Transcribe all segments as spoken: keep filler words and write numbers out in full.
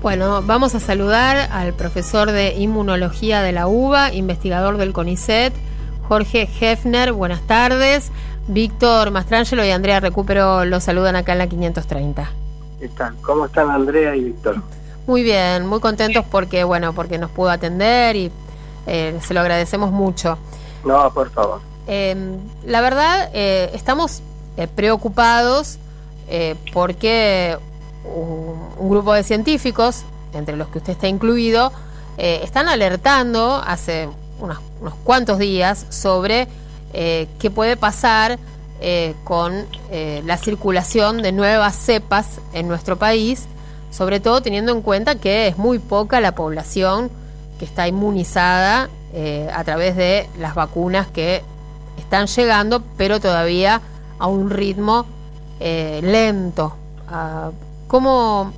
Bueno, vamos a saludar al profesor de Inmunología de la U B A, investigador del CONICET, Jorge Geffner. Buenas tardes. Víctor Mastrangelo y Andrea Recupero los saludan acá en la quinientos treinta. ¿Qué tal? ¿Cómo están Andrea y Víctor? Muy bien, muy contentos porque, bueno, porque nos pudo atender y eh, se lo agradecemos mucho. No, por favor. Eh, la verdad, eh, estamos eh, preocupados eh, porque un grupo de científicos, entre los que usted está incluido, eh, están alertando hace unos, unos cuantos días sobre eh, qué puede pasar eh, con eh, la circulación de nuevas cepas en nuestro país, sobre todo teniendo en cuenta que es muy poca la población que está inmunizada eh, a través de las vacunas que están llegando, pero todavía a un ritmo eh, lento. A, ¿Cómo,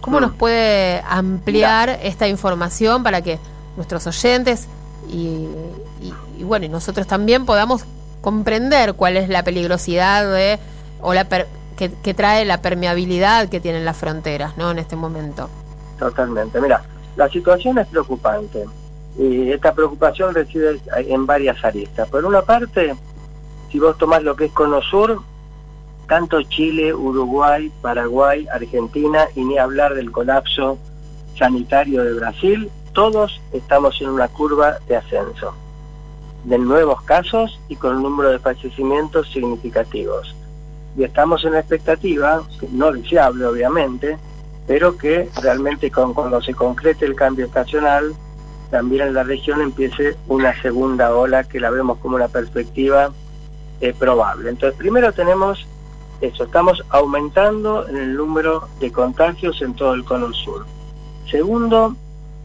cómo nos puede ampliar esta información para que nuestros oyentes y, y, y bueno, y nosotros también podamos comprender cuál es la peligrosidad de o la per, que, que trae la permeabilidad que tienen las fronteras, ¿no? En este momento. Totalmente. Mira, la situación es preocupante y esta preocupación reside en varias aristas. Por una parte, si vos tomás lo que es CONOSUR, tanto Chile, Uruguay, Paraguay, Argentina, y ni hablar del colapso sanitario de Brasil, todos estamos en una curva de ascenso, de nuevos casos y con un número de fallecimientos significativos. Y estamos en una expectativa, no deseable obviamente, pero que realmente con, cuando se concrete el cambio estacional, también en la región empiece una segunda ola que la vemos como una perspectiva eh, probable. Entonces, primero tenemos eso, estamos aumentando en el número de contagios en todo el Cono Sur. Segundo,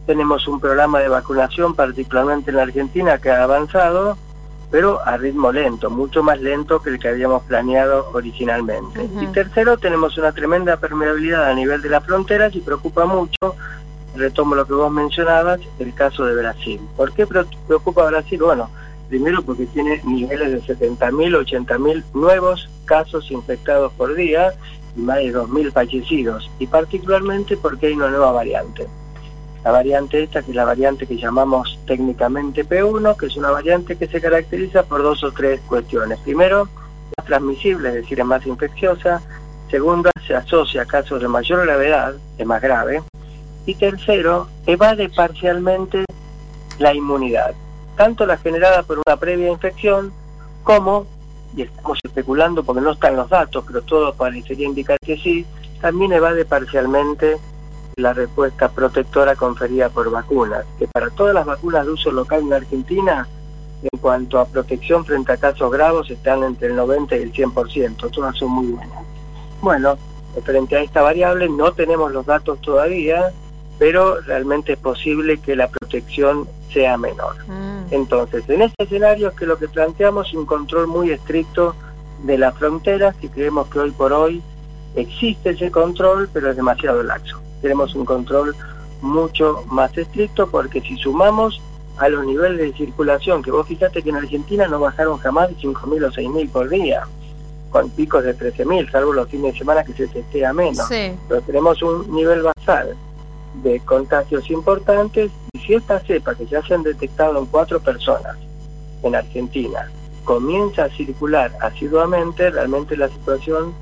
tenemos un programa de vacunación, particularmente en la Argentina, que ha avanzado, pero a ritmo lento, mucho más lento que el que habíamos planeado originalmente. Uh-huh. Y tercero, tenemos una tremenda permeabilidad a nivel de las fronteras y preocupa mucho, retomo lo que vos mencionabas, el caso de Brasil. ¿Por qué preocupa a Brasil? Bueno, primero porque tiene niveles de setenta mil, ochenta mil nuevos casos infectados por día y más de dos mil fallecidos, y particularmente porque hay una nueva variante. La variante esta, que es la variante que llamamos técnicamente P uno, que es una variante que se caracteriza por dos o tres cuestiones. Primero, es transmisible, es decir, es más infecciosa. Segunda, se asocia a casos de mayor gravedad, es más grave. Y tercero, evade parcialmente la inmunidad, tanto la generada por una previa infección como, y estamos especulando porque no están los datos, pero todo parecería indicar que sí, también evade parcialmente la respuesta protectora conferida por vacunas, que para todas las vacunas de uso local en Argentina, en cuanto a protección frente a casos graves, están entre el noventa y el cien por ciento, todas son muy buenas. Bueno, frente a esta variable no tenemos los datos todavía, pero realmente es posible que la protección sea menor. Mm. Entonces, en este escenario es que lo que planteamos es un control muy estricto de las fronteras, y creemos que hoy por hoy existe ese control, pero es demasiado laxo. Tenemos un control mucho más estricto, porque si sumamos a los niveles de circulación, que vos fijate que en Argentina no bajaron jamás de cinco mil o seis mil por día, con picos de trece mil, salvo los fines de semana que se testea menos. Sí. Pero tenemos un nivel basal de contagios importantes, y si esta cepa, que ya se han detectado en cuatro personas en Argentina, comienza a circular asiduamente, realmente la situación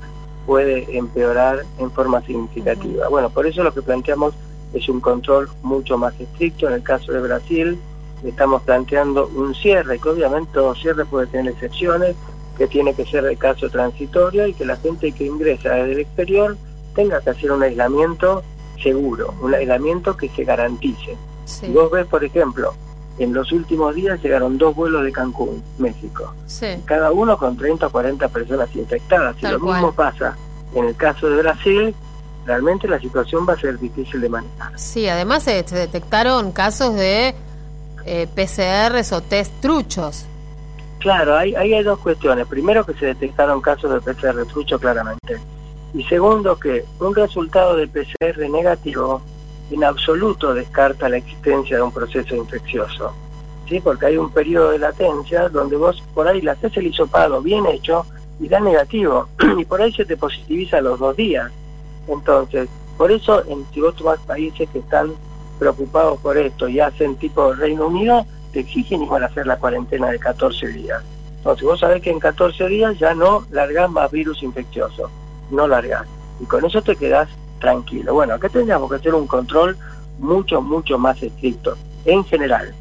puede empeorar en forma significativa. Uh-huh. Bueno, por eso lo que planteamos es un control mucho más estricto. En el caso de Brasil, estamos planteando un cierre, que obviamente todo cierre puede tener excepciones, que tiene que ser el caso transitorio, y que la gente que ingresa desde el exterior tenga que hacer un aislamiento seguro, un aislamiento que se garantice. Sí. Vos ves, por ejemplo, en los últimos días llegaron dos vuelos de Cancún, México. Sí. Cada uno con treinta o cuarenta personas infectadas. Tal si lo cual. Mismo pasa en el caso de Brasil, realmente la situación va a ser difícil de manejar. Sí, además se detectaron casos de eh, P C Rs o test truchos. Claro, ahí hay, hay dos cuestiones. Primero, que se detectaron casos de P C R trucho claramente. Y segundo, que un resultado de P C R negativo en absoluto descarta la existencia de un proceso infeccioso, ¿sí? Porque hay un periodo de latencia donde vos por ahí le haces el hisopado bien hecho y da negativo, y por ahí se te positiviza los dos días. Entonces, Por eso, en, si vos tomás países que están preocupados por esto y hacen tipo Reino Unido, te exigen igual hacer la cuarentena de catorce días. Entonces, vos sabés que en catorce días ya no largás más virus infeccioso, no largás. Y con eso te quedás tranquilo. Bueno, acá tendríamos que hacer un control mucho, mucho más estricto, en general.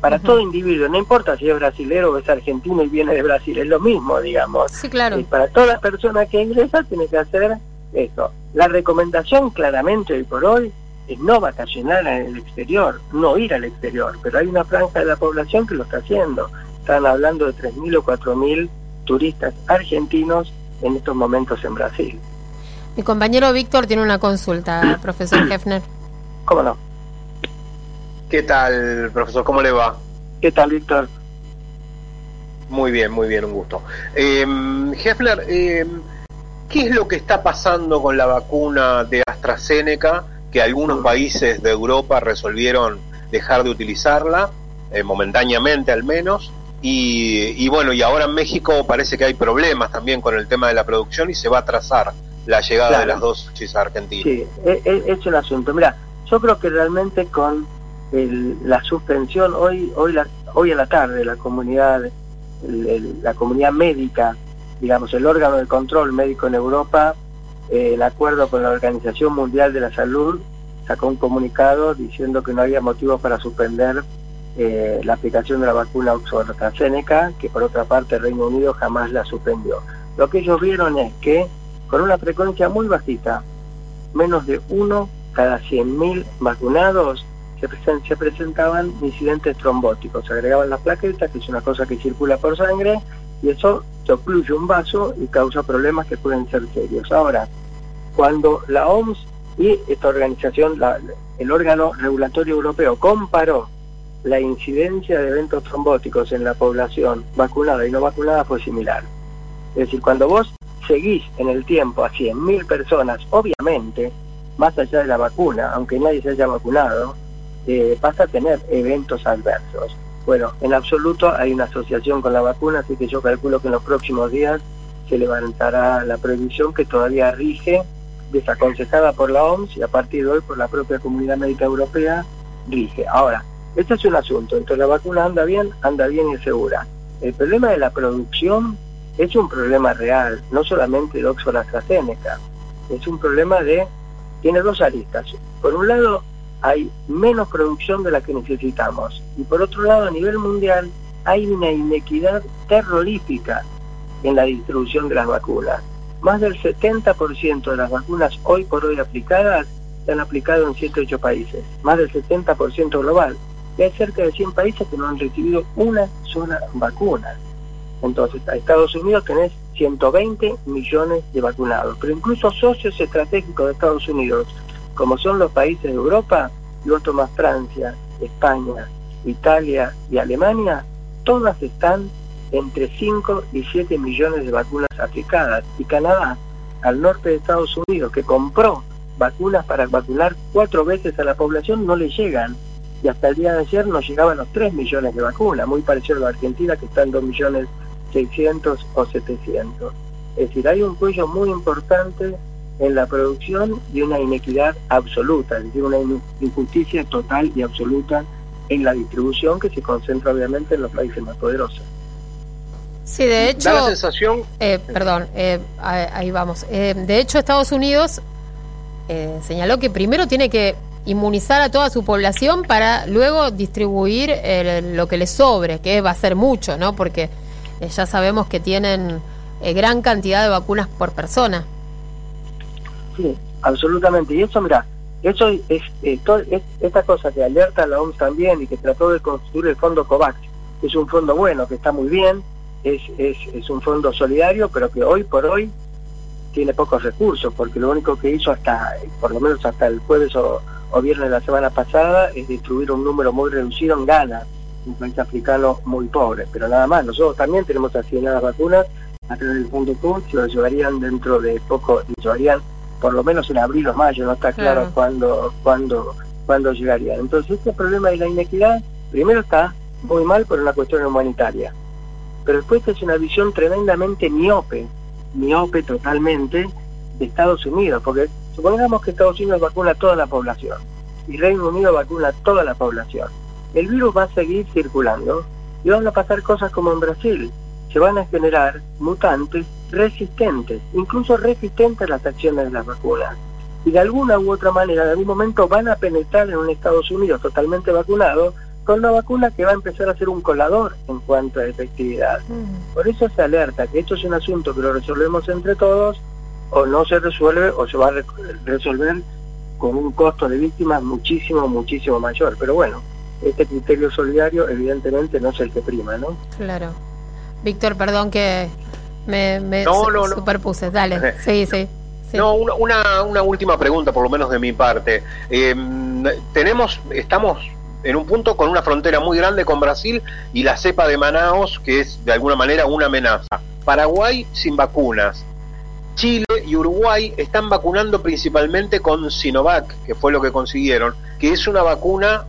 Para uh-huh. todo individuo, no importa si es brasilero o es argentino y viene de Brasil, es lo mismo, digamos. Sí, claro. Y para toda persona que ingresa tiene que hacer eso. La recomendación claramente hoy por hoy es no vacacionar en el exterior, no ir al exterior, pero hay una franja de la población que lo está haciendo. Están hablando de tres mil o cuatro mil turistas argentinos en estos momentos en Brasil. Mi compañero Víctor tiene una consulta, profesor Geffner. ¿Cómo no? ¿Qué tal, profesor? ¿Cómo le va? ¿Qué tal, Víctor? Muy bien, muy bien, un gusto. Eh, Geffner, eh, ¿qué es lo que está pasando con la vacuna de AstraZeneca, que algunos países de Europa resolvieron dejar de utilizarla, eh, momentáneamente al menos? Y, y bueno, y ahora en México parece que hay problemas también con el tema de la producción y se va a atrasar la llegada claro. de las dosis a Argentina. Sí, es, es un asunto. Mirá, yo creo que realmente con El, la suspensión hoy hoy la, hoy a la tarde la comunidad el, el, la comunidad médica, digamos el órgano de control médico en Europa, eh, en acuerdo con la Organización Mundial de la Salud, sacó un comunicado diciendo que no había motivo para suspender eh, la aplicación de la vacuna Oxford AstraZeneca, que por otra parte el Reino Unido jamás la suspendió. Lo que ellos vieron es que con una frecuencia muy bajita, menos de uno cada cien mil vacunados, se presentaban incidentes trombóticos, se agregaban las plaquetas, que es una cosa que circula por sangre, y eso te ocluye un vaso y causa problemas que pueden ser serios. Ahora, cuando la O M S y esta organización, la, el órgano regulatorio europeo, comparó la incidencia de eventos trombóticos en la población vacunada y no vacunada, fue similar. Es decir, cuando vos seguís en el tiempo a cien mil personas, obviamente, más allá de la vacuna, aunque nadie se haya vacunado, Eh, pasa a tener eventos adversos. Bueno, en absoluto hay una asociación con la vacuna, así que yo calculo que en los próximos días se levantará la prohibición que todavía rige, desaconsejada por la O M S y a partir de hoy por la propia Comunidad Médica Europea rige. Ahora, este es un asunto, entonces la vacuna anda bien, anda bien y es segura. El problema de la producción es un problema real, no solamente de Oxford AstraZeneca, es un problema de... tiene dos aristas. Por un lado, hay menos producción de la que necesitamos. Y por otro lado, a nivel mundial, hay una inequidad terrorífica en la distribución de las vacunas. Más del setenta por ciento de las vacunas hoy por hoy aplicadas se han aplicado en siete u ocho países, más del setenta por ciento global. Y hay cerca de cien países que no han recibido una sola vacuna. Entonces, a Estados Unidos tenés ciento veinte millones de vacunados, pero incluso socios estratégicos de Estados Unidos, como son los países de Europa, y vos tomás Francia, España, Italia y Alemania, todas están entre cinco y siete millones de vacunas aplicadas. Y Canadá, al norte de Estados Unidos, que compró vacunas para vacunar cuatro veces a la población, no le llegan. Y hasta el día de ayer no llegaban los tres millones de vacunas, muy parecido a la Argentina, que están dos millones seiscientos o setecientos. Es decir, hay un cuello muy importante en la producción de una inequidad absoluta, es decir, una injusticia total y absoluta en la distribución, que se concentra obviamente en los países más poderosos. Sí, de hecho... Da la sensación... Eh, perdón, eh, ahí vamos. Eh, de hecho, Estados Unidos eh, señaló que primero tiene que inmunizar a toda su población para luego distribuir eh, lo que les sobre, que va a ser mucho, ¿no? Porque eh, ya sabemos que tienen eh, gran cantidad de vacunas por persona. Sí, absolutamente. Y eso, mira, eso es, eh, todo, es esta cosa que alerta a la O M S también y que trató de construir el fondo COVAX, que es un fondo bueno, que está muy bien, es, es, es un fondo solidario, pero que hoy por hoy tiene pocos recursos, porque lo único que hizo hasta, por lo menos hasta el jueves o, o viernes de la semana pasada, es distribuir un número muy reducido en Ghana, un país africano muy pobre, pero nada más. Nosotros también tenemos asignadas vacunas a través del fondo COVAX, que lo llevarían dentro de poco, lo llevarían por lo menos en abril o mayo, no está claro, claro. cuándo cuándo cuándo llegaría. Entonces, este problema de la inequidad, primero está muy mal por una cuestión humanitaria, pero después es una visión tremendamente miope, miope totalmente de Estados Unidos, porque Supongamos que Estados Unidos vacuna a toda la población y Reino Unido vacuna a toda la población. El virus va a seguir circulando y van a pasar cosas como en Brasil. Se van a generar mutantes resistentes, incluso resistentes a las acciones de las vacunas. Y de alguna u otra manera, de algún momento, van a penetrar en un Estados Unidos totalmente vacunado con una vacuna que va a empezar a ser un colador en cuanto a efectividad. Mm. Por eso se alerta que esto es un asunto que lo resolvemos entre todos, o no se resuelve, o se va a re- resolver con un costo de víctimas muchísimo, muchísimo mayor. Pero bueno, este criterio solidario evidentemente no es el que prima, ¿no? Claro. Víctor, perdón que me, me no, no, superpuse. No. Dale, sí, sí. Sí. No, una, una última pregunta, por lo menos de mi parte. Eh, tenemos, estamos en un punto con una frontera muy grande con Brasil y la cepa de Manaos, que es de alguna manera una amenaza. Paraguay sin vacunas. Chile y Uruguay están vacunando principalmente con Sinovac, que fue lo que consiguieron, que es una vacuna,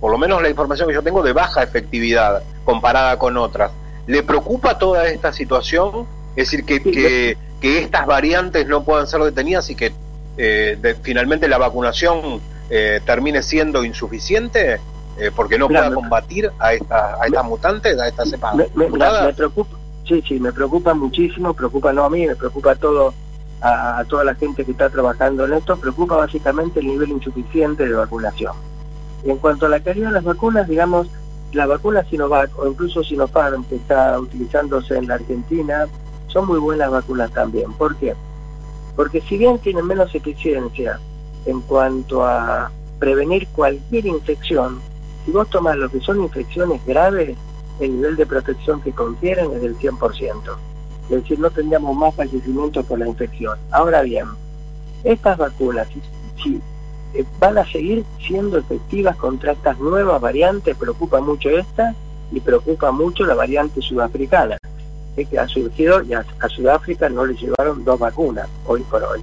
por lo menos la información que yo tengo, de baja efectividad comparada con otras. ¿Le preocupa toda esta situación? Es decir, que... que que estas variantes no puedan ser detenidas y que eh, de, finalmente la vacunación eh, termine siendo insuficiente eh, porque no claro, pueda combatir a, esta, a estas me, mutantes, a estas cepas mutadas. Me, me preocupa, sí, sí, me preocupa muchísimo, preocupa no a mí, me preocupa a, todo, a, a toda la gente que está trabajando en esto, preocupa básicamente el nivel insuficiente de vacunación. Y en cuanto a la calidad de las vacunas, digamos, la vacuna Sinovac o incluso Sinopharm que está utilizándose en la Argentina, son muy buenas vacunas también. ¿Por qué? Porque si bien tienen menos eficiencia en cuanto a prevenir cualquier infección, si vos tomás lo que son infecciones graves, el nivel de protección que confieren es del cien por ciento. Es decir, no tendríamos más fallecimientos por la infección. Ahora bien, estas vacunas si, si, eh, van a seguir siendo efectivas contra estas nuevas variantes. Preocupa mucho esta y preocupa mucho la variante sudafricana. Es que ha surgido y a, a Sudáfrica no le llevaron dos vacunas hoy por hoy.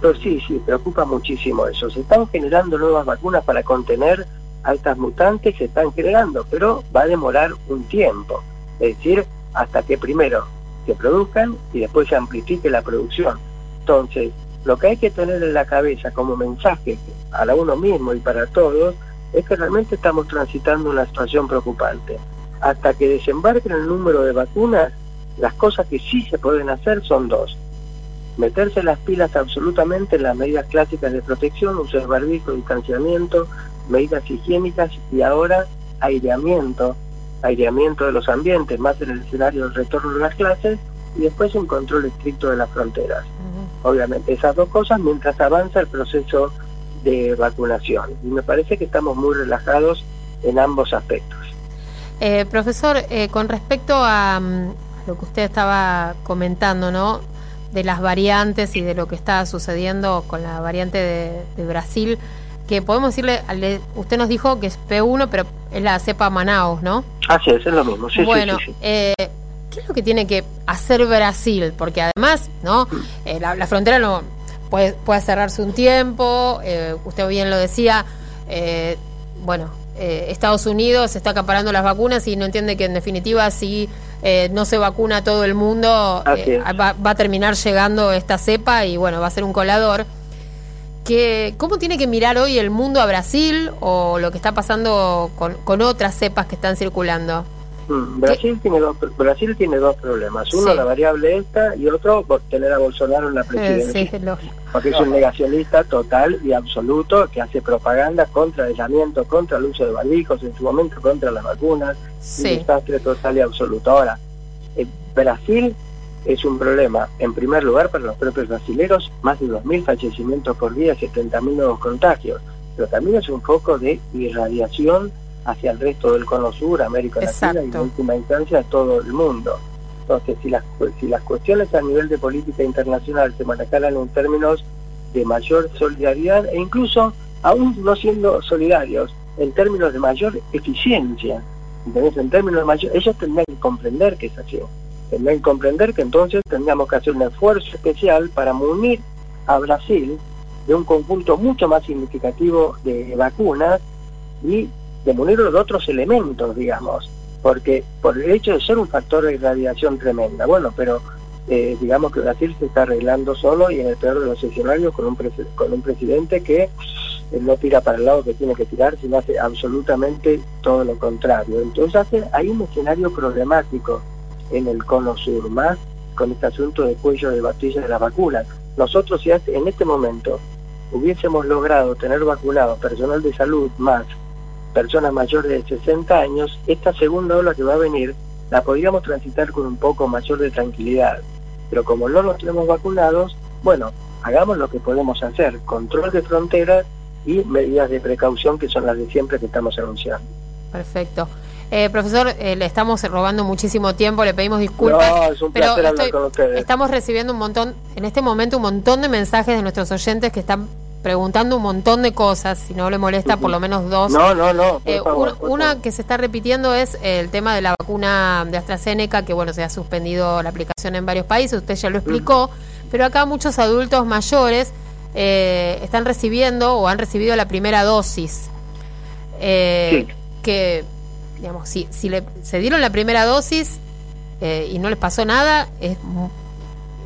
Pero sí, sí, preocupa muchísimo eso. Se están generando nuevas vacunas para contener a estas mutantes, se están generando, pero va a demorar un tiempo. Es decir, hasta que primero se produzcan y después se amplifique la producción. Entonces, lo que hay que tener en la cabeza como mensaje para uno mismo y para todos es que realmente estamos transitando una situación preocupante. Hasta que desembarquen el número de vacunas, las cosas que sí se pueden hacer son dos. Meterse las pilas absolutamente en las medidas clásicas de protección, uso de barbijo, distanciamiento, medidas higiénicas y ahora aireamiento, aireamiento de los ambientes, más en el escenario del retorno de las clases y después un control estricto de las fronteras. Uh-huh. Obviamente esas dos cosas mientras avanza el proceso de vacunación. Y me parece que estamos muy relajados en ambos aspectos. Eh, profesor, eh, con respecto a... lo que usted estaba comentando, ¿no? De las variantes y de lo que está sucediendo con la variante de, de Brasil, que podemos decirle, usted nos dijo que es P uno, pero es la cepa Manaus, ¿no? Así es, es lo mismo. Sí, bueno, sí, sí, sí. Eh, ¿qué es lo que tiene que hacer Brasil? Porque además, ¿no? Eh, la, la frontera no puede, puede cerrarse un tiempo, eh, usted bien lo decía, eh, bueno, eh, Estados Unidos está acaparando las vacunas y no entiende que en definitiva sí... Eh, no se vacuna a todo el mundo, eh, va, va a terminar llegando esta cepa y bueno, va a ser un colador. Que, ¿cómo tiene que mirar hoy el mundo a Brasil o lo que está pasando con, con otras cepas que están circulando? Mm, Brasil, ¿Qué? tiene dos, Brasil tiene dos problemas. Uno, sí. la variable esta y otro, tener a Bolsonaro en la presidencia. Eh, sí, lo... Porque es un negacionista total y absoluto que hace propaganda contra el aislamiento, contra el uso de barbijos, en su momento contra las vacunas. Sí. Un desastre total y absoluto. Ahora, eh, Brasil es un problema, en primer lugar, para los propios brasileros, más de dos mil fallecimientos por día, setenta mil nuevos contagios. Pero también es un foco de irradiación hacia el resto del CONOSUR, América Latina y en última instancia todo el mundo. Entonces, si las, si las cuestiones a nivel de política internacional se manejaran en términos de mayor solidaridad e incluso, aún no siendo solidarios, en términos de mayor eficiencia, ¿entendés? En términos de mayor, ellos tendrían que comprender que es así. Tendrían que comprender que entonces tendríamos que hacer un esfuerzo especial para munir a Brasil de un conjunto mucho más significativo de vacunas y de munirlo de otros elementos, digamos, porque por el hecho de ser un factor de irradiación tremenda, bueno, pero eh, digamos que Brasil se está arreglando solo y en el peor de los escenarios con un, pre- con un presidente que eh, no tira para el lado que tiene que tirar, sino hace absolutamente todo lo contrario. Entonces hace, hay un escenario problemático en el Cono Sur, más con este asunto de cuello de botella de las vacunas. Nosotros, si en este momento hubiésemos logrado tener vacunado personal de salud más personas mayores de sesenta años, esta segunda ola que va a venir la podríamos transitar con un poco mayor de tranquilidad. Pero como no los tenemos vacunados, bueno, hagamos lo que podemos hacer, control de fronteras y medidas de precaución que son las de siempre que estamos anunciando. Perfecto. Eh, profesor, eh, le estamos robando muchísimo tiempo, le pedimos disculpas. No, es un placer pero hablar estoy, con ustedes. Estamos recibiendo un montón, en este momento, un montón de mensajes de nuestros oyentes que están preguntando un montón de cosas. Si no le molesta, por lo menos dos. No, no, no. Por eh, favor, por una favor. Que se está repitiendo es el tema de la vacuna de AstraZeneca, que bueno, se ha suspendido la aplicación en varios países, usted ya lo explicó, uh-huh. pero acá muchos adultos mayores eh, están recibiendo o han recibido la primera dosis. Eh, sí. Que, digamos, si, si le, se dieron la primera dosis eh, y no les pasó nada, es...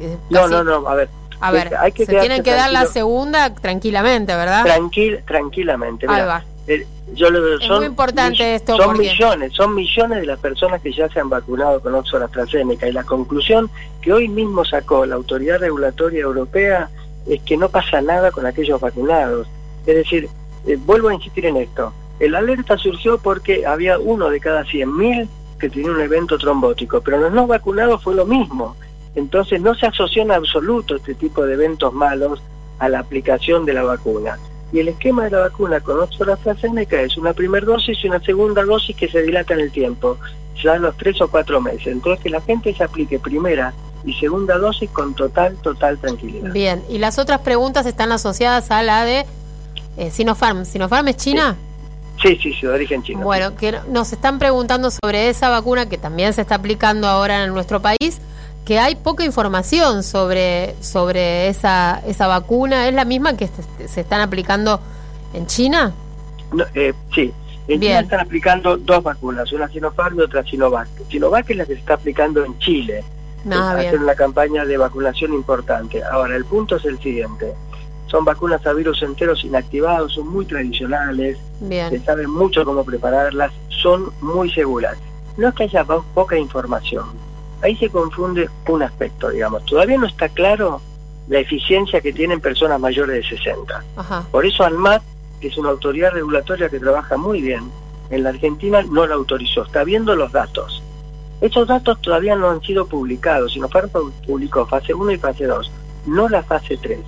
es no, no, no, a ver. A ver, hay que se tienen que tranquilo. Dar la segunda tranquilamente, ¿verdad? Tranquil, tranquilamente. Mirá, va. Eh, yo lo, es son, muy importante mi, esto. Son porque... millones, son millones de las personas que ya se han vacunado con Oxford AstraZeneca, y la conclusión que hoy mismo sacó la Autoridad Regulatoria Europea es que no pasa nada con aquellos vacunados. Es decir, eh, vuelvo a insistir en esto, el alerta surgió porque había uno de cada cien mil que tenía un evento trombótico, pero los no vacunados fue lo mismo. Entonces no se asoció en absoluto este tipo de eventos malos a la aplicación de la vacuna. Y el esquema de la vacuna con Oxford AstraZeneca es una primera dosis y una segunda dosis que se dilata en el tiempo, ya en los tres o cuatro meses. Entonces que la gente se aplique primera y segunda dosis con total, total tranquilidad. Bien, y las otras preguntas están asociadas a la de eh, Sinopharm. ¿Sinopharm es China? Sí. Sí, sí, sí, de origen chino. Bueno, que nos están preguntando sobre esa vacuna que también se está aplicando ahora en nuestro país, que hay poca información sobre sobre esa esa vacuna. ¿Es la misma que se, se están aplicando en China? No, eh, sí, en Bien. China están aplicando dos vacunas, una Sinopharm y otra Sinovac. Sinovac es la que se está aplicando en Chile. Ah, hacen una campaña de vacunación importante. Ahora, el punto es el siguiente. Son vacunas a virus enteros inactivados, son muy tradicionales, Bien. Se sabe mucho cómo prepararlas, son muy seguras. No es que haya po- poca información. Ahí se confunde un aspecto, digamos. Todavía no está claro la eficiencia que tienen personas mayores de sesenta. Ajá. Por eso ANMAT, que es una autoridad regulatoria que trabaja muy bien en la Argentina, no la autorizó. Está viendo los datos. Estos datos todavía no han sido publicados, sino publicó fase uno y fase dos, no la fase tres.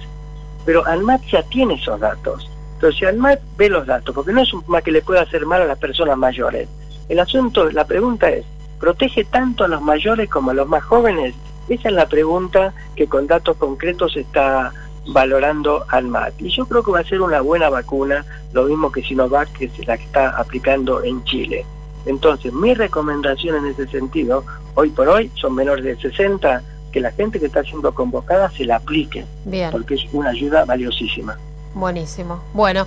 Pero ANMAT ya tiene esos datos. Entonces, si ANMAT ve los datos, porque no es un tema que le pueda hacer mal a las personas mayores. El asunto, la pregunta es, ¿protege tanto a los mayores como a los más jóvenes? Esa es la pregunta que con datos concretos está valorando ANMAT. Y yo creo que va a ser una buena vacuna, lo mismo que Sinovac, que es la que está aplicando en Chile. Entonces, mi recomendación en ese sentido, hoy por hoy, son menores de sesenta, que la gente que está siendo convocada se la aplique, Bien. Porque es una ayuda valiosísima. Buenísimo. Bueno,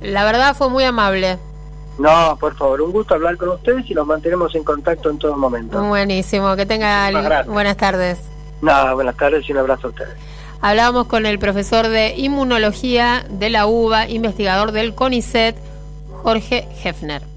la verdad fue muy amable. No, por favor, un gusto hablar con ustedes y los mantenemos en contacto en todo momento. Buenísimo, que tengan buenas tardes. No, buenas tardes y un abrazo a ustedes. Hablábamos con el profesor de Inmunología de la U B A, investigador del CONICET, Jorge Geffner.